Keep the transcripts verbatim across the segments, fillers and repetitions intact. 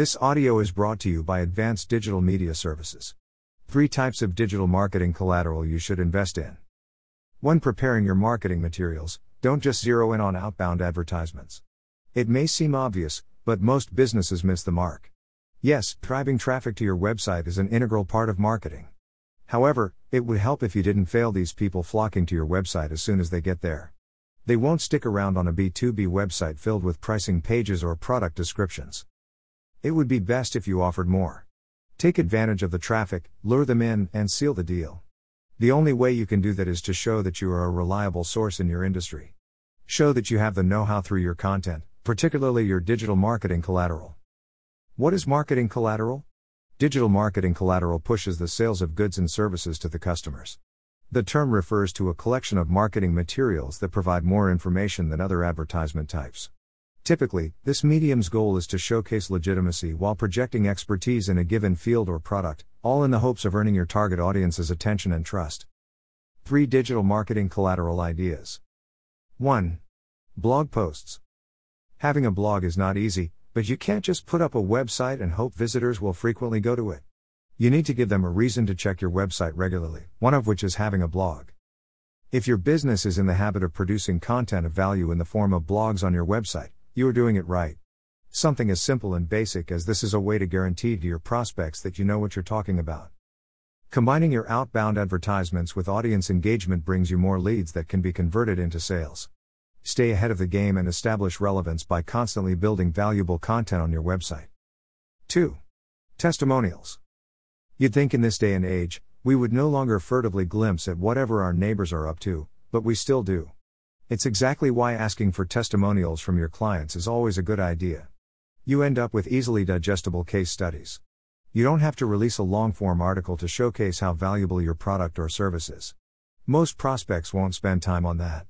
This audio is brought to you by Advanced Digital Media Services. Three types of digital marketing collateral you should invest in. one Preparing your marketing materials. Don't just zero in on outbound advertisements. It may seem obvious, but most businesses miss the mark. Yes, driving traffic to your website is an integral part of marketing. However, it would help if you didn't fail these people flocking to your website as soon as they get there. They won't stick around on a B two B website filled with pricing pages or product descriptions. It would be best if you offered more. Take advantage of the traffic, lure them in, and seal the deal. The only way you can do that is to show that you are a reliable source in your industry. Show that you have the know-how through your content, particularly your digital marketing collateral. What is marketing collateral? Digital marketing collateral pushes the sales of goods and services to the customers. The term refers to a collection of marketing materials that provide more information than other advertisement types. Typically, this medium's goal is to showcase legitimacy while projecting expertise in a given field or product, all in the hopes of earning your target audience's attention and trust. three Digital marketing collateral ideas. one Blog posts. Having a blog is not easy, but you can't just put up a website and hope visitors will frequently go to it. You need to give them a reason to check your website regularly, one of which is having a blog. If your business is in the habit of producing content of value in the form of blogs on your website, you are doing it right. Something as simple and basic as this is a way to guarantee to your prospects that you know what you're talking about. Combining your outbound advertisements with audience engagement brings you more leads that can be converted into sales. Stay ahead of the game and establish relevance by constantly building valuable content on your website. two Testimonials. You'd think in this day and age, we would no longer furtively glimpse at whatever our neighbors are up to, but we still do. It's exactly why asking for testimonials from your clients is always a good idea. You end up with easily digestible case studies. You don't have to release a long-form article to showcase how valuable your product or service is. Most prospects won't spend time on that.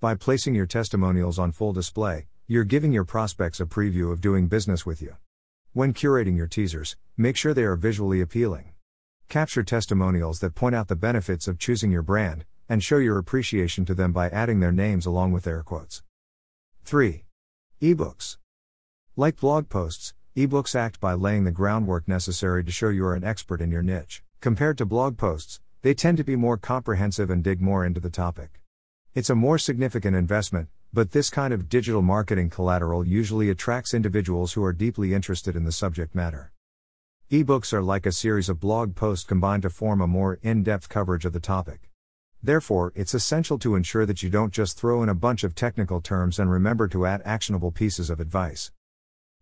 By placing your testimonials on full display, you're giving your prospects a preview of doing business with you. When curating your teasers, make sure they are visually appealing. Capture testimonials that point out the benefits of choosing your brand, and show your appreciation to them by adding their names along with air quotes. three Ebooks. Like blog posts, ebooks act by laying the groundwork necessary to show you are an expert in your niche. Compared to blog posts, they tend to be more comprehensive and dig more into the topic. It's a more significant investment, but this kind of digital marketing collateral usually attracts individuals who are deeply interested in the subject matter. Ebooks are like a series of blog posts combined to form a more in-depth coverage of the topic. Therefore, it's essential to ensure that you don't just throw in a bunch of technical terms and remember to add actionable pieces of advice.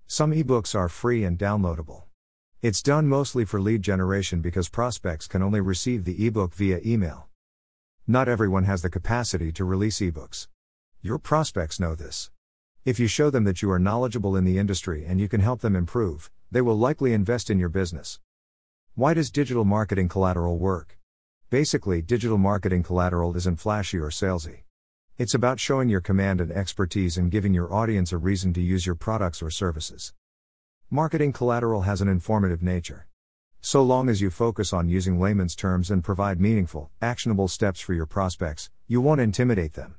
Some ebooks are free and downloadable. It's done mostly for lead generation because prospects can only receive the ebook via email. Not everyone has the capacity to release ebooks. Your prospects know this. If you show them that you are knowledgeable in the industry and you can help them improve, they will likely invest in your business. Why does digital marketing collateral work? Basically, digital marketing collateral isn't flashy or salesy. It's about showing your command and expertise and giving your audience a reason to use your products or services. Marketing collateral has an informative nature. So long as you focus on using layman's terms and provide meaningful, actionable steps for your prospects, you won't intimidate them.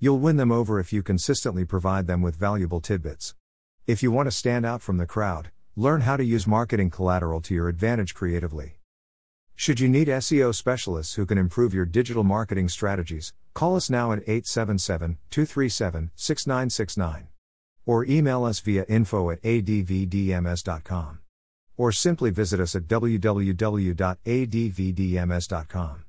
You'll win them over if you consistently provide them with valuable tidbits. If you want to stand out from the crowd, learn how to use marketing collateral to your advantage creatively. Should you need S E O specialists who can improve your digital marketing strategies, call us now at eight seven seven, two three seven, six nine six nine. Or email us via info at A D V D M S dot com. Or simply visit us at w w w dot A D V D M S dot com.